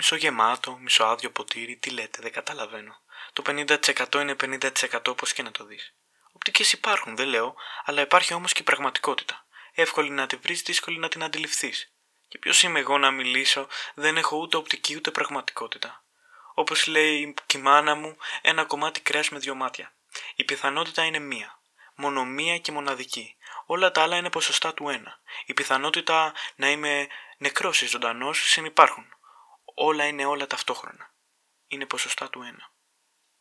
Μισογεμάτο, μισοάδιο ποτήρι, τι λέτε, δεν καταλαβαίνω. Το 50% είναι 50% όπως και να το δεις. Οπτικές υπάρχουν, δεν λέω, αλλά υπάρχει όμως και η πραγματικότητα. Εύκολη να τη βρεις, δύσκολη να την αντιληφθείς. Και ποιος είμαι εγώ να μιλήσω, δεν έχω ούτε οπτική ούτε πραγματικότητα. Όπως λέει και η μάνα μου, ένα κομμάτι κρέας με 2 μάτια. Η πιθανότητα είναι μία. Μόνο μία και μοναδική. Όλα τα άλλα είναι ποσοστά του 1. Η πιθανότητα να είμαι νεκρός ή ζωντανός συνυπάρχουν. Όλα είναι όλα ταυτόχρονα. Είναι ποσοστά του 1.